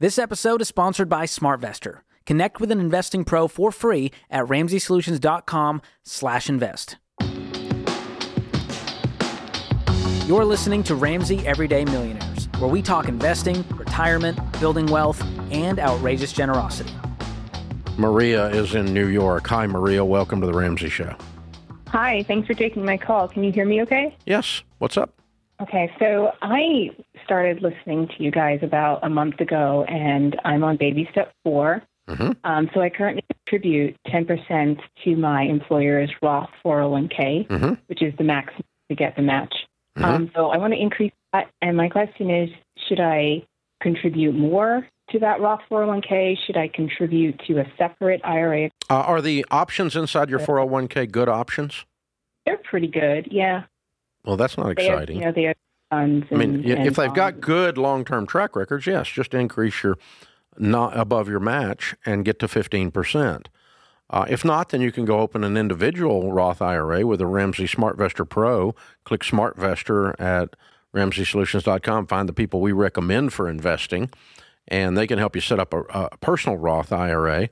This episode is sponsored by SmartVestor. Connect with an investing pro for free at ramseysolutions.com/invest. You're listening to Ramsey Everyday Millionaires, where we talk investing, retirement, building wealth, and outrageous generosity. Maria is in New York. Hi, Maria. Welcome to the Ramsey Show. Hi. Thanks for taking my call. Can you hear me okay? Yes. What's up? Okay. So I started listening to you guys about a month ago, and I'm on baby step 4. Mm-hmm. So I currently contribute 10% to my employer's Roth 401k, mm-hmm. which is the max to get the match. Mm-hmm. So I want to increase that. And my question is, should I contribute more to that Roth 401k? Should I contribute to a separate IRA? Are the options inside your 401k good options? They're pretty good, yeah. Well, that's not exciting. Are, they are funds. I mean, if they've got good long-term track records, yes, just increase your not above your match and get to 15%. If not, then you can go open an individual Roth IRA with a Ramsey SmartVestor Pro. Click SmartVestor at RamseySolutions.com. Find the people we recommend for investing, and they can help you set up a personal Roth IRA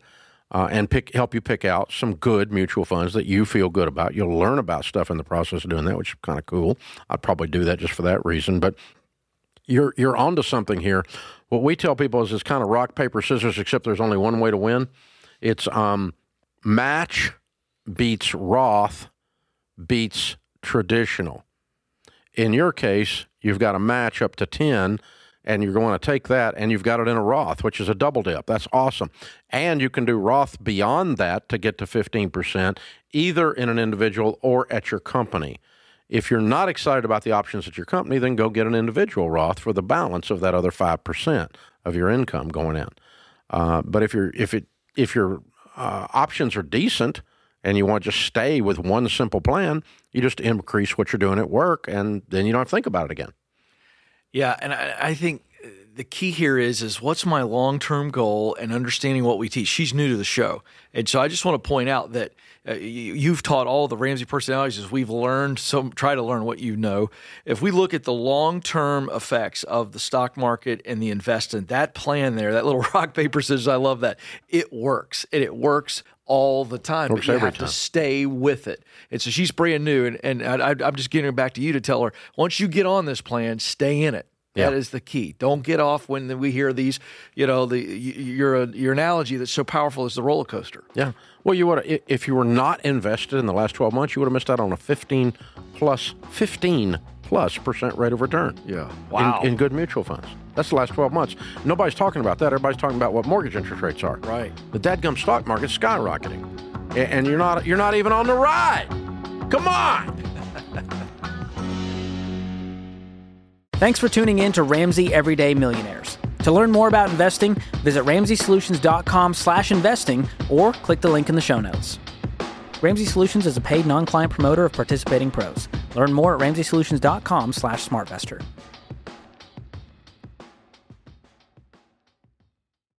and help you pick out some good mutual funds that you feel good about. You'll learn about stuff in the process of doing that, which is kind of cool. I'd probably do that just for that reason, but you're onto something here. What we tell people is it's kind of rock, paper, scissors, except there's only one way to win. It's match beats Roth beats traditional. In your case, you've got a match up to 10, and you're going to take that, and you've got it in a Roth, which is a double dip. That's awesome. And you can do Roth beyond that to get to 15%, either in an individual or at your company. If you're not excited about the options at your company, then go get an individual Roth for the balance of that other 5% of your income going in. But if your options are decent and you want to just stay with one simple plan, you just increase what you're doing at work, and then you don't have to think about it again. Yeah, and I think the key here is what's my long-term goal and understanding what we teach. She's new to the show. And so I just want to point out that you've taught all the Ramsey personalities as we've learned. So try to learn what you know. If we look at the long-term effects of the stock market and the investing, that plan there, that little rock, paper, scissors, I love that. It works, and it works all the time, but you have to stay with it. And so she's brand new, and I'm just getting her back to you to tell her, once you get on this plan, stay in it. That is the key. Don't get off when we hear these, your analogy that's so powerful is the roller coaster. Yeah. Well, if you were not invested in the last 12 months, you would have missed out on a 15+ percent rate of return. Yeah. Wow. In good mutual funds. That's the last 12 months. Nobody's talking about that. Everybody's talking about what mortgage interest rates are. Right. The dadgum stock market's skyrocketing, and you're not even on the ride. Come on. Thanks for tuning in to Ramsey Everyday Millionaires. To learn more about investing, visit RamseySolutions.com/investing or click the link in the show notes. Ramsey Solutions is a paid non-client promoter of participating pros. Learn more at RamseySolutions.com/SmartVestor.